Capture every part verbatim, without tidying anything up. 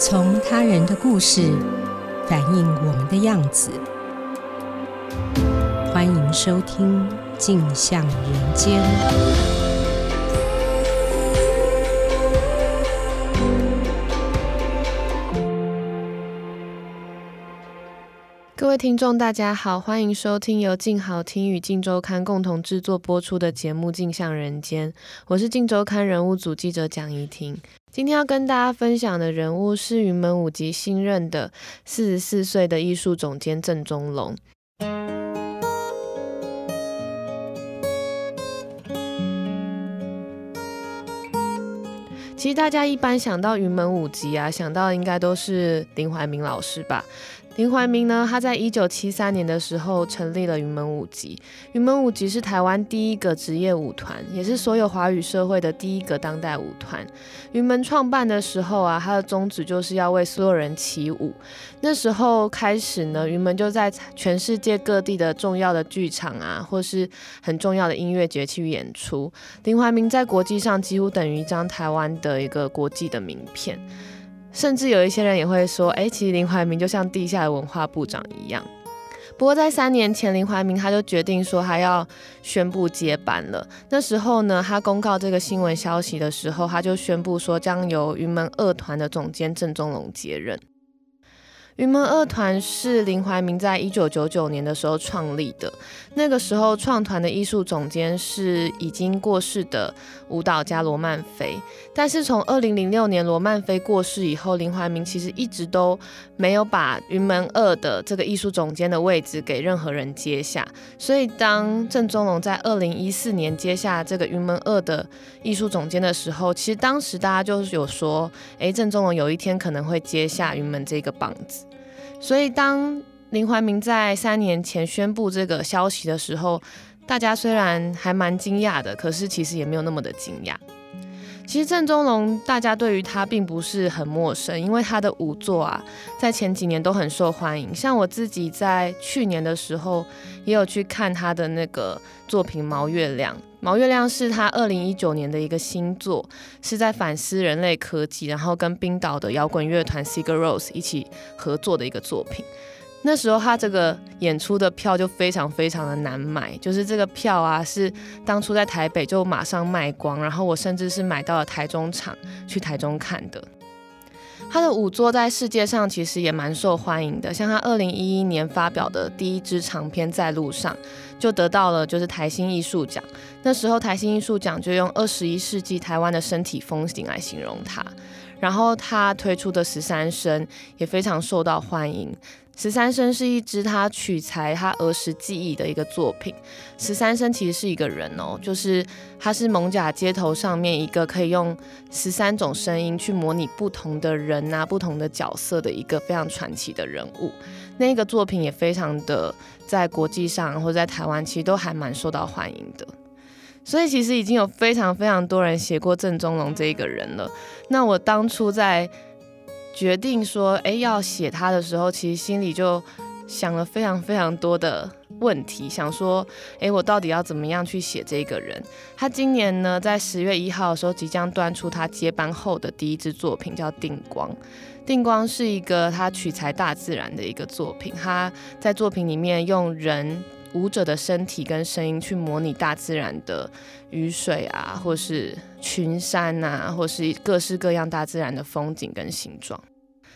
从他人的故事反映我们的样子。欢迎收听《镜像人间》。各位听众大家好，欢迎收听由镜好听与镜周刊共同制作播出的节目《镜像人间》，我是镜周刊人物组记者蒋怡婷。今天要跟大家分享的人物是云门舞集新任的四十四岁的艺术总监郑宗龙。其实大家一般想到云门舞集啊，想到应该都是林怀民老师吧。林怀民呢，他在一九七三年的时候成立了云门舞集。云门舞集是台湾第一个职业舞团，也是所有华语社会的第一个当代舞团。云门创办的时候啊，他的宗旨就是要为所有人起舞。那时候开始呢，云门就在全世界各地的重要的剧场啊，或是很重要的音乐节去演出。林怀民在国际上几乎等于一张台湾的一个国际的名片。甚至有一些人也会说，哎，其实林怀民就像地下的文化部长一样。不过在三年前，林怀民他就决定说他要宣布接班了。那时候呢，他公告这个新闻消息的时候，他就宣布说将由云门二团的总监郑宗龙接任。云门二团是林怀民在一九九九年的时候创立的，那个时候创团的艺术总监是已经过世的舞蹈家罗曼菲，但是从二零零六年罗曼菲过世以后，林怀民其实一直都没有把云门二的这个艺术总监的位置给任何人接下，所以当郑宗龙在二零一四年接下这个云门二的艺术总监的时候，其实当时大家就有说，哎，郑宗龙有一天可能会接下云门这个棒子。所以当林怀民在三年前宣布这个消息的时候，大家虽然还蛮惊讶的，可是其实也没有那么的惊讶。其实郑宗龙大家对于他并不是很陌生，因为他的舞作啊，在前几年都很受欢迎。像我自己在去年的时候也有去看他的那个作品《毛月亮》。毛月亮是他二零一九年的一个新作，是在反思人类科技，然后跟冰岛的摇滚乐团 Sigur Rós 一起合作的一个作品。那时候他这个演出的票就非常非常的难买，就是这个票啊是当初在台北就马上卖光，然后我甚至是买到了台中场去台中看的。他的舞作在世界上其实也蛮受欢迎的，像他二零一一年发表的第一支长篇《在路上》就得到了就是台新艺术奖。那时候台新艺术奖就用二十一世纪台湾的身体风景来形容他。然后他推出的《十三声》也非常受到欢迎。十三声是一支他取材他儿时记忆的一个作品。十三声其实是一个人哦，就是他是蒙甲街头上面一个可以用十三种声音去模拟不同的人啊、不同的角色的一个非常传奇的人物。那个作品也非常的在国际上或者在台湾其实都还蛮受到欢迎的。所以其实已经有非常非常多人写过郑宗龙这一个人了。那我当初在决定说，哎，要写他的时候，其实心里就想了非常非常多的问题，想说，哎，我到底要怎么样去写这个人？他今年呢，在十月一号的时候，即将端出他接班后的第一支作品，叫《定光》。定光是一个他取材大自然的一个作品，他在作品里面用人、舞者的身体跟声音去模拟大自然的雨水啊，或是群山啊，或是各式各样大自然的风景跟形状。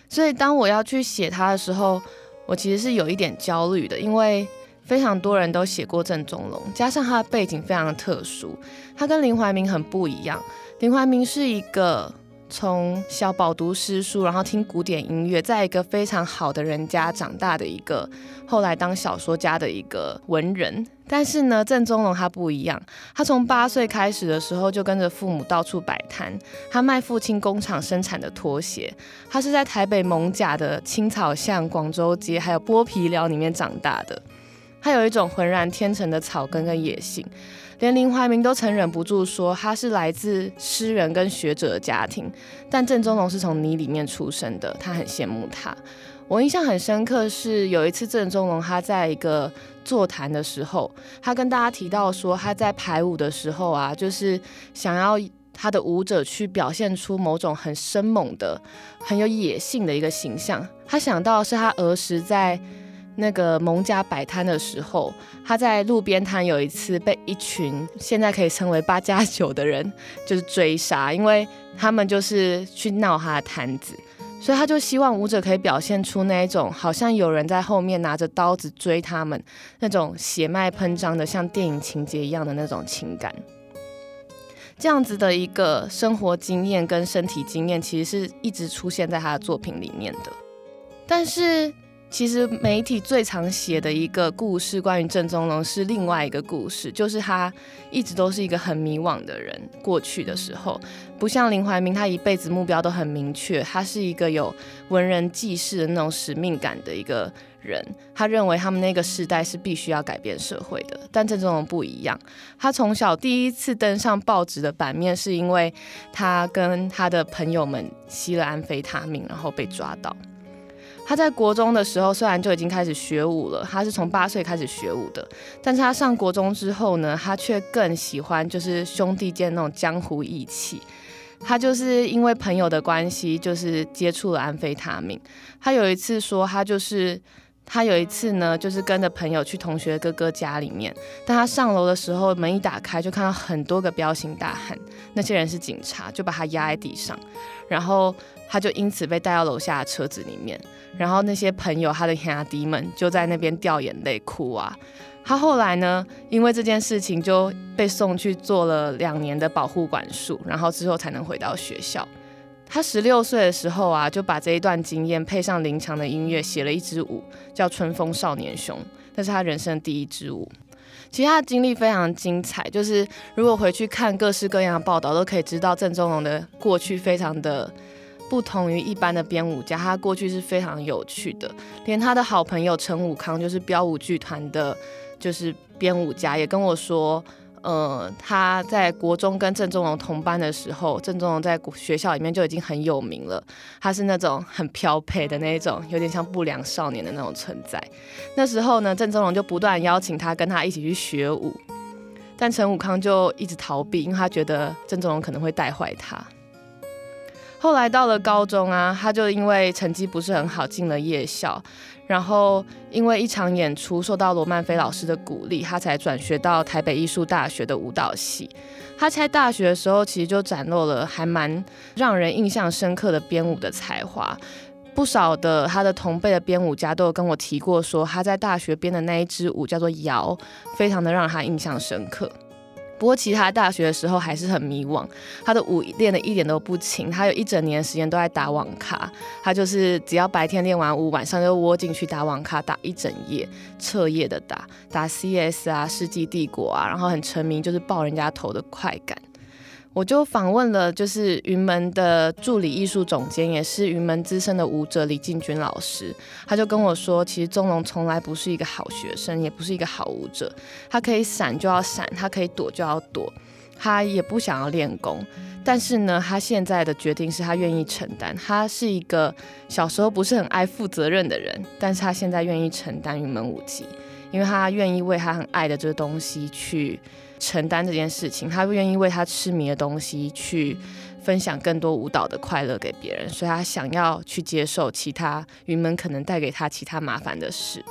所以当我要去写它的时候，我其实是有一点焦虑的，因为非常多人都写过郑宗龙，加上他的背景非常的特殊，他跟林怀民很不一样。林怀民是一个从小饱读诗书，然后听古典音乐，在一个非常好的人家长大的一个后来当小说家的一个文人。但是呢，郑宗龙他不一样，他从八岁开始的时候就跟着父母到处摆摊，他卖父亲工厂生产的拖鞋，他是在台北艋舺的青草巷、广州街还有剥皮寮里面长大的。他有一种浑然天成的草根跟野性，连林怀民都曾忍不住说他是来自诗人跟学者的家庭，但郑宗龙是从泥里面出生的，他很羡慕他。我印象很深刻是有一次郑宗龙他在一个座谈的时候，他跟大家提到说他在排舞的时候啊，就是想要他的舞者去表现出某种很生猛的、很有野性的一个形象。他想到是他儿时在那个艋舺摆摊的时候，他在路边摊有一次被一群现在可以称为八加九的人就是追杀，因为他们就是去闹他的摊子，所以他就希望舞者可以表现出那一种好像有人在后面拿着刀子追他们，那种血脉喷张的像电影情节一样的那种情感。这样子的一个生活经验跟身体经验其实是一直出现在他的作品里面的。但是其实媒体最常写的一个故事关于郑宗龙是另外一个故事，就是他一直都是一个很迷惘的人，过去的时候不像林怀民，他一辈子目标都很明确，他是一个有文人济世的那种使命感的一个人，他认为他们那个时代是必须要改变社会的。但郑宗龙不一样，他从小第一次登上报纸的版面是因为他跟他的朋友们吸了安非他命然后被抓到。他在国中的时候虽然就已经开始学舞了，他是从八岁开始学舞的，但是他上国中之后呢，他却更喜欢就是兄弟间那种江湖义气。他就是因为朋友的关系就是接触了安非他命。他有一次说他就是他有一次呢就是跟着朋友去同学哥哥家里面，但他上楼的时候门一打开就看到很多个彪形大汉，那些人是警察，就把他压在地上，然后他就因此被带到楼下的车子里面，然后那些朋友他的兄弟们就在那边掉眼泪哭啊。他后来呢因为这件事情就被送去做了两年的保护管束，然后之后才能回到学校。他十六岁的时候啊，就把这一段经验配上林强的音乐，写了一支舞叫《春风少年雄》，那是他人生第一支舞。其实他的经历非常精彩，就是如果回去看各式各样的报道，都可以知道郑宗龙的过去非常的不同于一般的编舞家，他过去是非常有趣的。连他的好朋友陈武康，就是标舞剧团的，就是编舞家，也跟我说。呃，他在国中跟郑宗龙同班的时候，郑宗龙在学校里面就已经很有名了，他是那种很漂配的那种，有点像不良少年的那种存在。那时候呢，郑宗龙就不断邀请他跟他一起去学舞，但陈武康就一直逃避，因为他觉得郑宗龙可能会带坏他。后来到了高中啊，他就因为成绩不是很好进了夜校，然后因为一场演出受到罗曼菲老师的鼓励，他才转学到台北艺术大学的舞蹈系。他在大学的时候其实就展露了还蛮让人印象深刻的编舞的才华。不少的他的同辈的编舞家都有跟我提过说，他在大学编的那一支舞叫做《摇》，非常的让他印象深刻。不过其他大学的时候还是很迷惘，他的舞练得一点都不勤，他有一整年的时间都在打网咖，他就是只要白天练完舞，晚上就窝进去打网咖，打一整夜，彻夜的打打 C S 啊，世纪帝国啊，然后很沉迷就是爆人家头的快感。我就访问了就是云门的助理艺术总监，也是云门资深的舞者李进军老师，他就跟我说，其实宗龙从来不是一个好学生，也不是一个好舞者，他可以闪就要闪，他可以躲就要躲，他也不想要练功，但是呢，他现在的决定是他愿意承担，他是一个小时候不是很爱负责任的人，但是他现在愿意承担云门舞集，因为他愿意为他很爱的这个东西去承担这件事情，他愿意为他痴迷的东西去分享更多舞蹈的快乐给别人，所以他想要去接受其他云门可能带给他其他麻烦的事。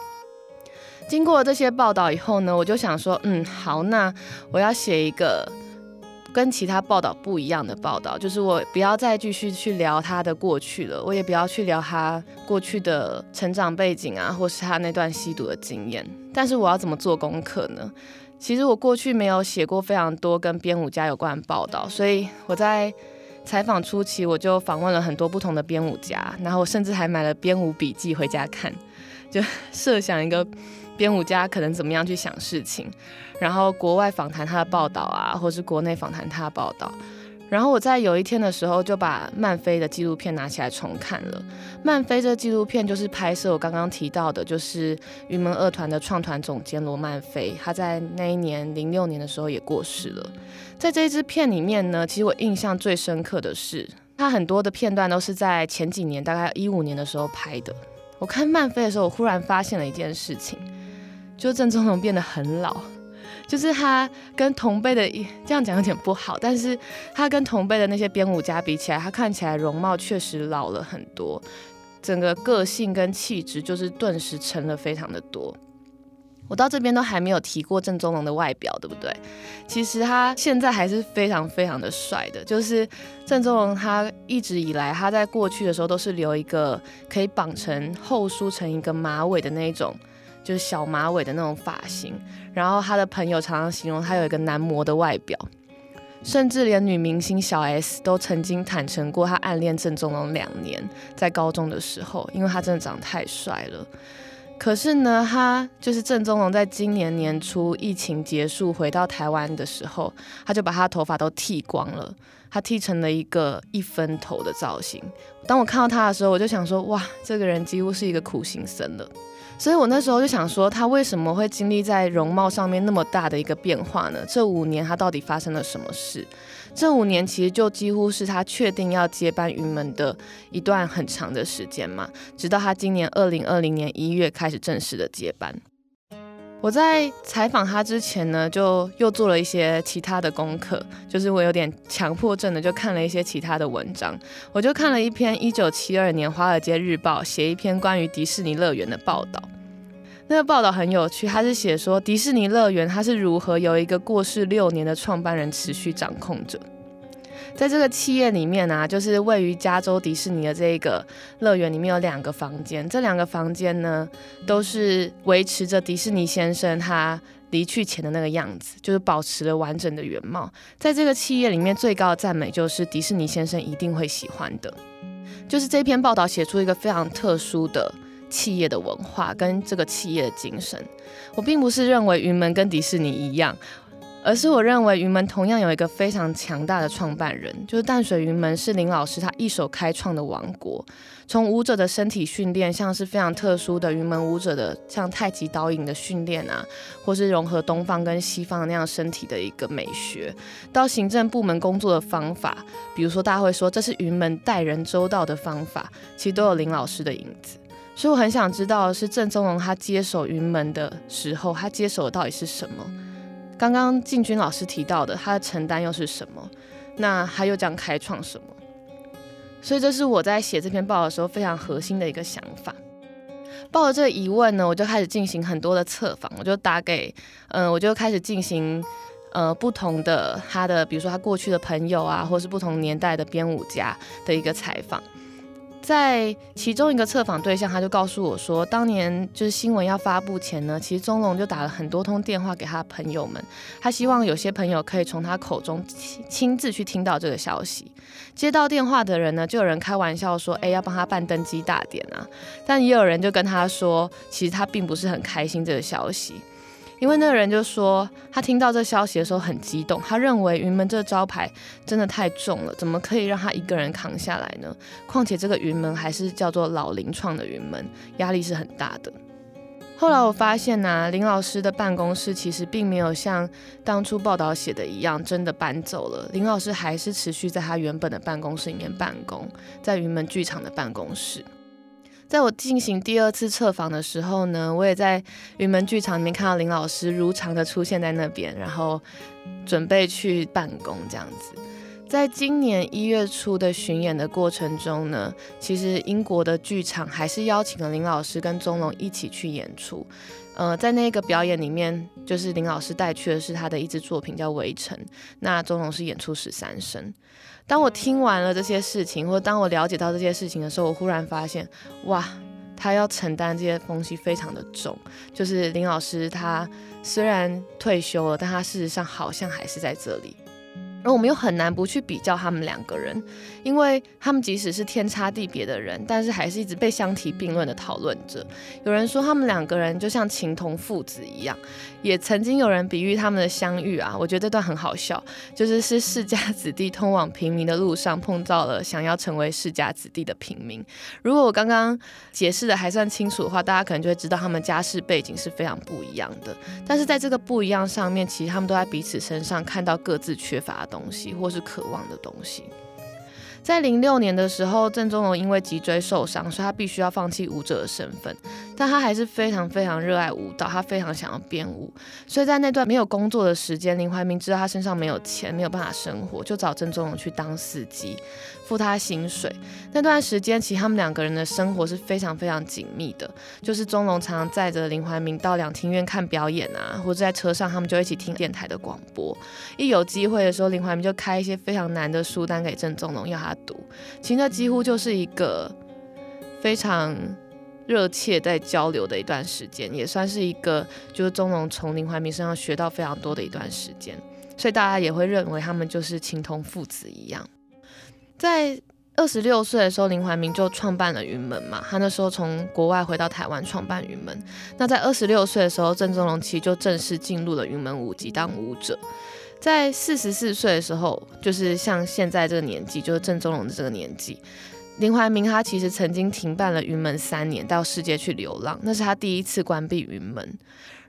经过这些报道以后呢，我就想说，嗯，好，那我要写一个跟其他报道不一样的报道，就是我不要再继续去聊他的过去了，我也不要去聊他过去的成长背景啊，或是他那段吸毒的经验。但是我要怎么做功课呢？其实我过去没有写过非常多跟编舞家有关的报道，所以我在采访初期我就访问了很多不同的编舞家，然后我甚至还买了编舞笔记回家看，就设想一个编舞家可能怎么样去想事情，然后国外访谈他的报道啊，或是国内访谈他的报道。然后我在有一天的时候就把曼菲的纪录片拿起来重看了。曼菲这纪录片就是拍摄我刚刚提到的，就是云门二团的创团总监罗曼菲，他在那一年零六年的时候也过世了。在这一支片里面呢，其实我印象最深刻的是，他很多的片段都是在前几年，大概一五年的时候拍的。我看曼菲的时候，我忽然发现了一件事情，就郑宗龙变得很老，就是他跟同辈的，这样讲有点不好，但是他跟同辈的那些编舞家比起来，他看起来容貌确实老了很多，整个个性跟气质就是顿时沉了非常的多。我到这边都还没有提过郑宗龙的外表，对不对？其实他现在还是非常非常的帅的，就是郑宗龙他一直以来，他在过去的时候都是留一个可以绑成后梳成一个马尾的那种，就是小马尾的那种发型，然后他的朋友常常形容他有一个男模的外表，甚至连女明星小 S 都曾经坦诚过他暗恋郑宗龙两年，在高中的时候，因为他真的长得太帅了。可是呢，他就是郑宗龙在今年年初疫情结束回到台湾的时候，他就把他的头发都剃光了，他剃成了一个一分头的造型。当我看到他的时候，我就想说，哇，这个人几乎是一个苦行僧了。所以我那时候就想说，他为什么会经历在容貌上面那么大的一个变化呢？这五年他到底发生了什么事？这五年其实就几乎是他确定要接班云门的一段很长的时间嘛，直到他今年二零二零年一月开始正式的接班。我在采访他之前呢，就又做了一些其他的功课，就是我有点强迫症的，就看了一些其他的文章。我就看了一篇一九七二年《华尔街日报》写一篇关于迪士尼乐园的报道。那个报道很有趣，它是写说迪士尼乐园它是如何由一个过世六年的创办人持续掌控着。在这个企业里面啊，就是位于加州迪士尼的这个乐园里面有两个房间，这两个房间呢都是维持着迪士尼先生他离去前的那个样子，就是保持了完整的原貌。在这个企业里面最高的赞美就是迪士尼先生一定会喜欢的，就是这篇报道写出一个非常特殊的企业的文化跟这个企业的精神。我并不是认为云门跟迪士尼一样，而是我认为云门同样有一个非常强大的创办人，就是淡水云门是林老师他一手开创的王国。从舞者的身体训练，像是非常特殊的云门舞者的像太极导引的训练啊，或是融合东方跟西方那样身体的一个美学，到行政部门工作的方法，比如说大家会说这是云门待人周到的方法，其实都有林老师的影子。所以我很想知道的是，郑宗龙他接手云门的时候，他接手的到底是什么？刚刚靖君老师提到的，他的承担又是什么？那他又将开创什么？所以这是我在写这篇报道的时候非常核心的一个想法。抱着这个疑问呢，我就开始进行很多的测访，我就打给，嗯、呃，我就开始进行。呃，不同的他的，比如说他过去的朋友啊，或是不同年代的编舞家的一个采访。在其中一个测访对象，他就告诉我说，当年就是新闻要发布前呢，其实宗龙就打了很多通电话给他的朋友们，他希望有些朋友可以从他口中亲自去听到这个消息。接到电话的人呢，就有人开玩笑说，哎，要帮他办登基大典啊，但也有人就跟他说，其实他并不是很开心这个消息。因为那个人就说，他听到这消息的时候很激动，他认为云门这个招牌真的太重了，怎么可以让他一个人扛下来呢？况且这个云门还是叫做老林创的云门，压力是很大的。后来我发现啊，林老师的办公室其实并没有像当初报道写的一样真的搬走了，林老师还是持续在他原本的办公室里面办公，在云门剧场的办公室。在我进行第二次测访的时候呢，我也在云门剧场里面看到林老师如常的出现在那边，然后准备去办公这样子。在今年一月初的巡演的过程中呢，其实英国的剧场还是邀请了林老师跟宗龙一起去演出。呃，在那个表演里面，就是林老师带去的是他的一支作品叫《围城》，那宗龙是演出十三声。当我听完了这些事情，或当我了解到这些事情的时候，我忽然发现，哇，他要承担这些东西非常的重。就是林老师他虽然退休了，但他事实上好像还是在这里。而我们又很难不去比较他们两个人，因为他们即使是天差地别的人，但是还是一直被相提并论的讨论着。有人说他们两个人就像情同父子一样，也曾经有人比喻他们的相遇啊，我觉得这段很好笑，就是是世家子弟通往平民的路上碰到了想要成为世家子弟的平民。如果我刚刚解释的还算清楚的话，大家可能就会知道他们家世背景是非常不一样的，但是在这个不一样上面，其实他们都在彼此身上看到各自缺乏的东西或是渴望的东西。在零六年的时候，郑宗龙因为脊椎受伤，所以他必须要放弃舞者的身份。但他还是非常非常热爱舞蹈，他非常想要编舞，所以在那段没有工作的时间，林怀民知道他身上没有钱，没有办法生活，就找郑宗荣去当司机，付他薪水。那段时间其实他们两个人的生活是非常非常紧密的，就是宗荣常常载着林怀民到两厅院看表演啊，或者在车上他们就一起听电台的广播，一有机会的时候林怀民就开一些非常难的书单给郑宗荣要他读，其实那几乎就是一个非常热切在交流的一段时间，也算是一个就是宗荣从林怀民身上学到非常多的一段时间，所以大家也会认为他们就是情同父子一样。在二十六岁的时候，林怀民就创办了云门嘛，他那时候从国外回到台湾创办云门。那在二十六岁的时候，郑宗荣其实就正式进入了云门舞集当舞者。在四十四岁的时候，就是像现在这个年纪，就是郑宗荣的这个年纪。林怀民他其实曾经停办了云门三年，到世界去流浪，那是他第一次关闭云门。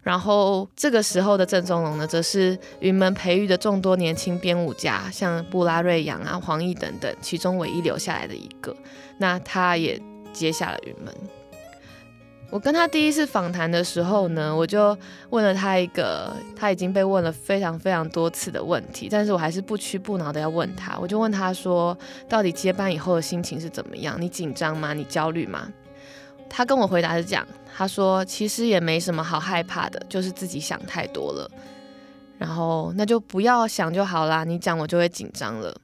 然后这个时候的郑宗荣呢，则是云门培育的众多年轻编舞家，像布拉瑞扬啊、黄奕等等，其中唯一留下来的一个。那他也接下了云门。我跟他第一次访谈的时候呢，我就问了他一个他已经被问了非常非常多次的问题，但是我还是不屈不挠的要问他。我就问他说，到底接班以后的心情是怎么样？你紧张吗？你焦虑吗？他跟我回答是这样，他说其实也没什么好害怕的，就是自己想太多了。然后那就不要想就好啦，你讲我就会紧张了。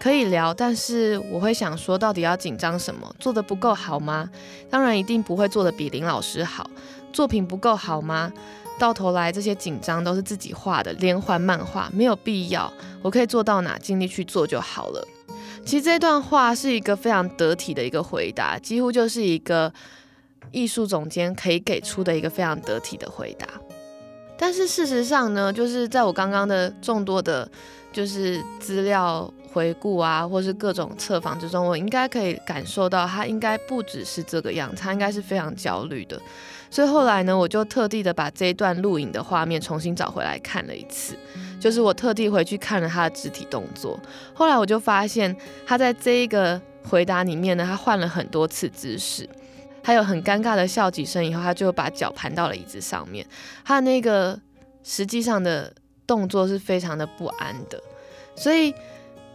可以聊，但是我会想说到底要紧张什么？做得不够好吗？当然一定不会做得比林老师好。作品不够好吗？到头来这些紧张都是自己画的连环漫画，没有必要，我可以做到哪尽力去做就好了。其实这段话是一个非常得体的一个回答，几乎就是一个艺术总监可以给出的一个非常得体的回答。但是事实上呢，就是在我刚刚的众多的就是资料回顾啊，或是各种测访之中，我应该可以感受到他应该不只是这个样子，他应该是非常焦虑的。所以后来呢，我就特地的把这一段录影的画面重新找回来看了一次，就是我特地回去看了他的肢体动作。后来我就发现他在这一个回答里面呢，他换了很多次姿势，还有很尴尬的笑几声以后，他就把脚盘到了椅子上面，他那个实际上的动作是非常的不安的。所以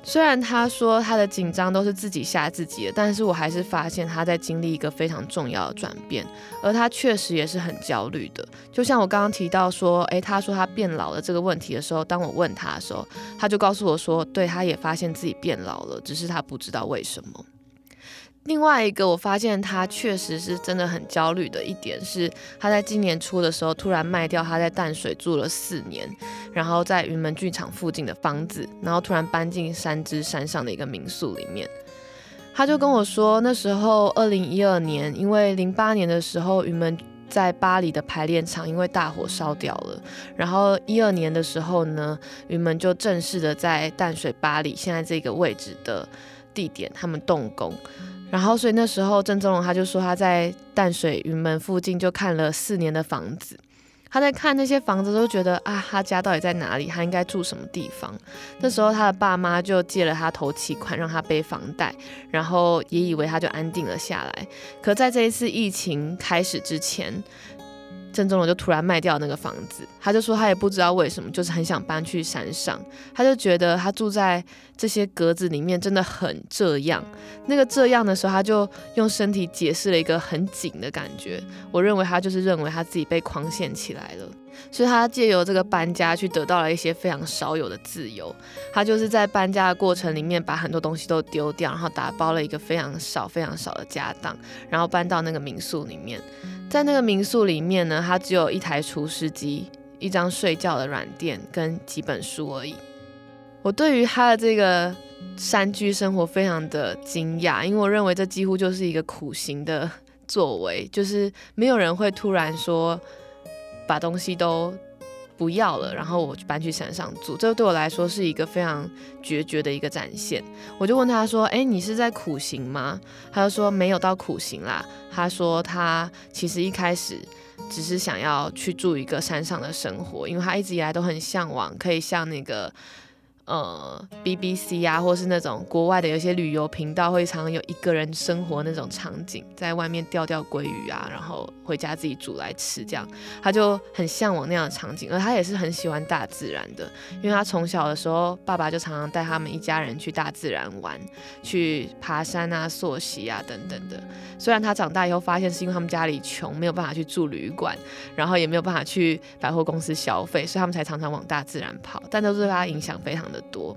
虽然他说他的紧张都是自己吓自己的，但是我还是发现他在经历一个非常重要的转变，而他确实也是很焦虑的。就像我刚刚提到说，诶，他说他变老了这个问题的时候，当我问他的时候，他就告诉我说，对，他也发现自己变老了，只是他不知道为什么。另外一个我发现他确实是真的很焦虑的一点是，他在今年初的时候突然卖掉他在淡水住了四年，然后在云门剧场附近的房子，然后突然搬进三芝山上的一个民宿里面。他就跟我说，那时候二零一二年，因为零八年的时候云门在巴黎的排练场因为大火烧掉了，然后一二年的时候呢，云门就正式的在淡水巴黎现在这个位置的地点他们动工。然后所以那时候郑宗荣他就说，他在淡水云门附近就看了四年的房子，他在看那些房子都觉得啊，他家到底在哪里，他应该住什么地方。那时候他的爸妈就借了他头期款让他背房贷，然后也以为他就安定了下来。可在这一次疫情开始之前，郑宗荣就突然卖掉那个房子，他就说他也不知道为什么，就是很想搬去山上。他就觉得他住在这些格子里面真的很这样，那个这样的时候他就用身体解释了一个很紧的感觉，我认为他就是认为他自己被框限起来了，所以他借由这个搬家去得到了一些非常少有的自由。他就是在搬家的过程里面把很多东西都丢掉，然后打包了一个非常少非常少的家当，然后搬到那个民宿里面。在那个民宿里面呢，他只有一台厨师机，一张睡觉的软垫跟几本书而已。我对于他的这个山居生活非常的惊讶，因为我认为这几乎就是一个苦行的作为，就是没有人会突然说把东西都不要了，然后我搬去山上住。这对我来说是一个非常决绝的一个展现。我就问他说，哎，你是在苦行吗？他就说没有到苦行啦，他说他其实一开始只是想要去住一个山上的生活，因为他一直以来都很向往可以像那个呃 B B C 啊，或是那种国外的有些旅游频道会常常有一个人生活那种场景，在外面钓钓鲑鱼啊，然后回家自己煮来吃，这样他就很向往那样的场景。而他也是很喜欢大自然的，因为他从小的时候爸爸就常常带他们一家人去大自然玩，去爬山啊、溯溪啊等等的。虽然他长大以后发现是因为他们家里穷，没有办法去住旅馆，然后也没有办法去百货公司消费，所以他们才常常往大自然跑，但都对他影响非常的多。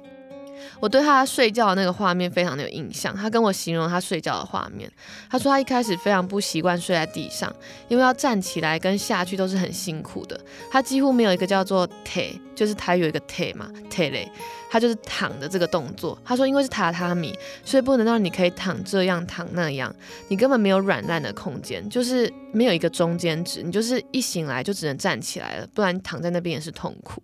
我对他睡觉的那个画面非常的有印象，他跟我形容他睡觉的画面，他说他一开始非常不习惯睡在地上，因为要站起来跟下去都是很辛苦的，他几乎没有一个叫做腿，就是台语有一个腿嘛，腿嘞，他就是躺的这个动作。他说因为是榻榻米，所以不能让你可以躺这样躺那样，你根本没有软烂的空间，就是没有一个中间值，你就是一醒来就只能站起来了，不然躺在那边也是痛苦。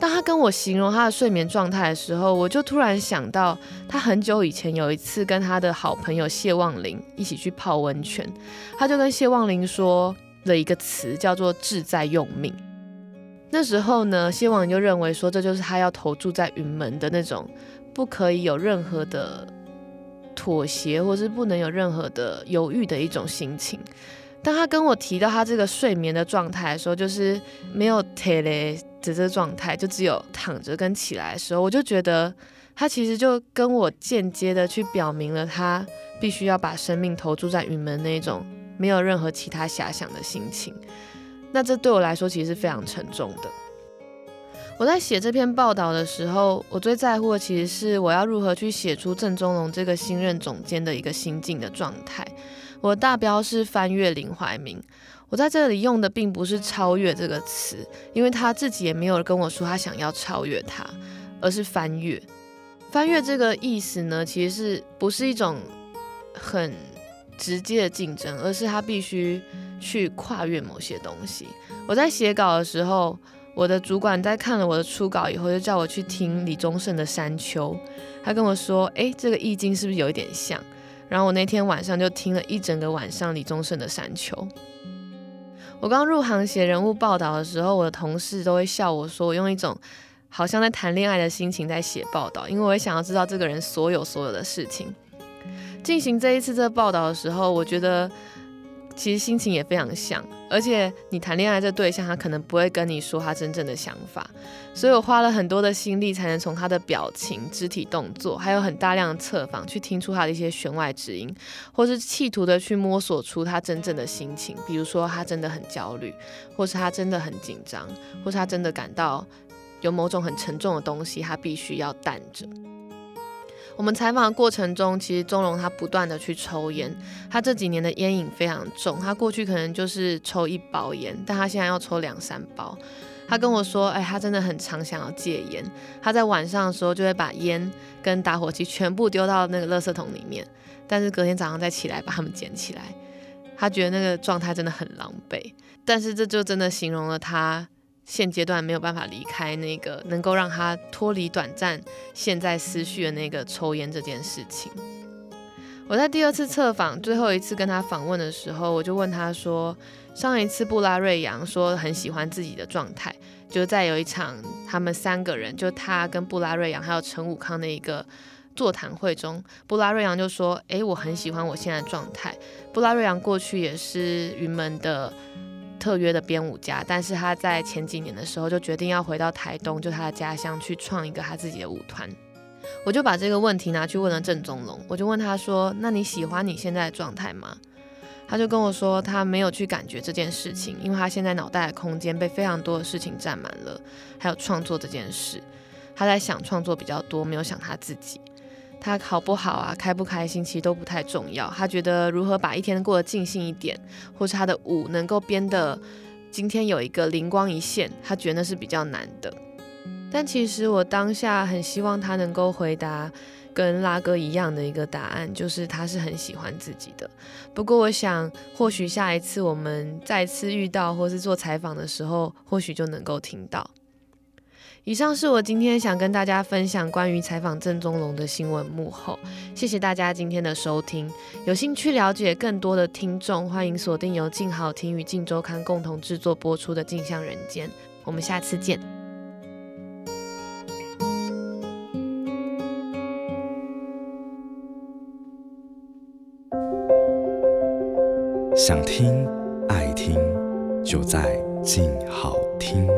当他跟我形容他的睡眠状态的时候，我就突然想到他很久以前有一次跟他的好朋友谢望林一起去泡温泉，他就跟谢望林说了一个词叫做志在用命。那时候呢，谢望林就认为说这就是他要投注在云门的那种，不可以有任何的妥协，或是不能有任何的犹豫的一种心情。当他跟我提到他这个睡眠的状态的时候，就是没有体力的这状态，就只有躺着跟起来的时候，我就觉得他其实就跟我间接的去表明了他必须要把生命投注在云门那种没有任何其他遐想的心情。那这对我来说其实是非常沉重的。我在写这篇报道的时候，我最在乎的其实是我要如何去写出郑宗龙这个新任总监的一个心境的状态。我的大标是翻越林怀民，我在这里用的并不是超越这个词，因为他自己也没有跟我说他想要超越他，而是翻越。翻越这个意思呢，其实是不是一种很直接的竞争，而是他必须去跨越某些东西。我在写稿的时候，我的主管在看了我的初稿以后，就叫我去听李宗盛的《山丘》，他跟我说，诶，这个意境是不是有一点像？然后我那天晚上就听了一整个晚上李宗盛的《山丘》。我刚入行写人物报道的时候，我的同事都会笑我说我用一种好像在谈恋爱的心情在写报道，因为我也想要知道这个人所有所有的事情。进行这一次这个报道的时候，我觉得其实心情也非常像，而且你谈恋爱这对象他可能不会跟你说他真正的想法，所以我花了很多的心力才能从他的表情、肢体动作，还有很大量的测访去听出他的一些弦外之音，或是企图的去摸索出他真正的心情，比如说他真的很焦虑，或是他真的很紧张，或是他真的感到有某种很沉重的东西他必须要担着。我们采访的过程中，其实宗龙他不断的去抽烟，他这几年的烟瘾非常重，他过去可能就是抽一包烟，但他现在要抽两三包。他跟我说，哎，他真的很常想要戒烟，他在晚上的时候就会把烟跟打火机全部丢到那个垃圾桶里面，但是隔天早上再起来把它们捡起来，他觉得那个状态真的很狼狈。但是这就真的形容了他现阶段没有办法离开那个能够让他脱离短暂现在思绪的那个抽烟这件事情。我在第二次测访最后一次跟他访问的时候，我就问他说，上一次布拉瑞扬说很喜欢自己的状态，就在有一场他们三个人，就他跟布拉瑞扬还有陈武康的一个座谈会中，布拉瑞扬就说，诶，我很喜欢我现在的状态。布拉瑞扬过去也是云门的特约的编舞家，但是他在前几年的时候就决定要回到台东，就他的家乡去创一个他自己的舞团。我就把这个问题拿去问了郑宗龙，我就问他说，那你喜欢你现在的状态吗？他就跟我说他没有去感觉这件事情，因为他现在脑袋的空间被非常多的事情占满了，还有创作这件事，他在想创作比较多，没有想他自己。他好不好啊，开不开心其实都不太重要，他觉得如何把一天过得尽兴一点，或是他的舞能够编的今天有一个灵光一现，他觉得那是比较难的。但其实我当下很希望他能够回答跟拉哥一样的一个答案，就是他是很喜欢自己的。不过我想或许下一次我们再次遇到或是做采访的时候，或许就能够听到。以上是我今天想跟大家分享关于采访郑宗龙的新闻幕后，谢谢大家今天的收听。有兴趣了解更多的听众，欢迎锁定由静好听与静周刊共同制作播出的《镜像人间》，我们下次见。想听爱听就在静好听。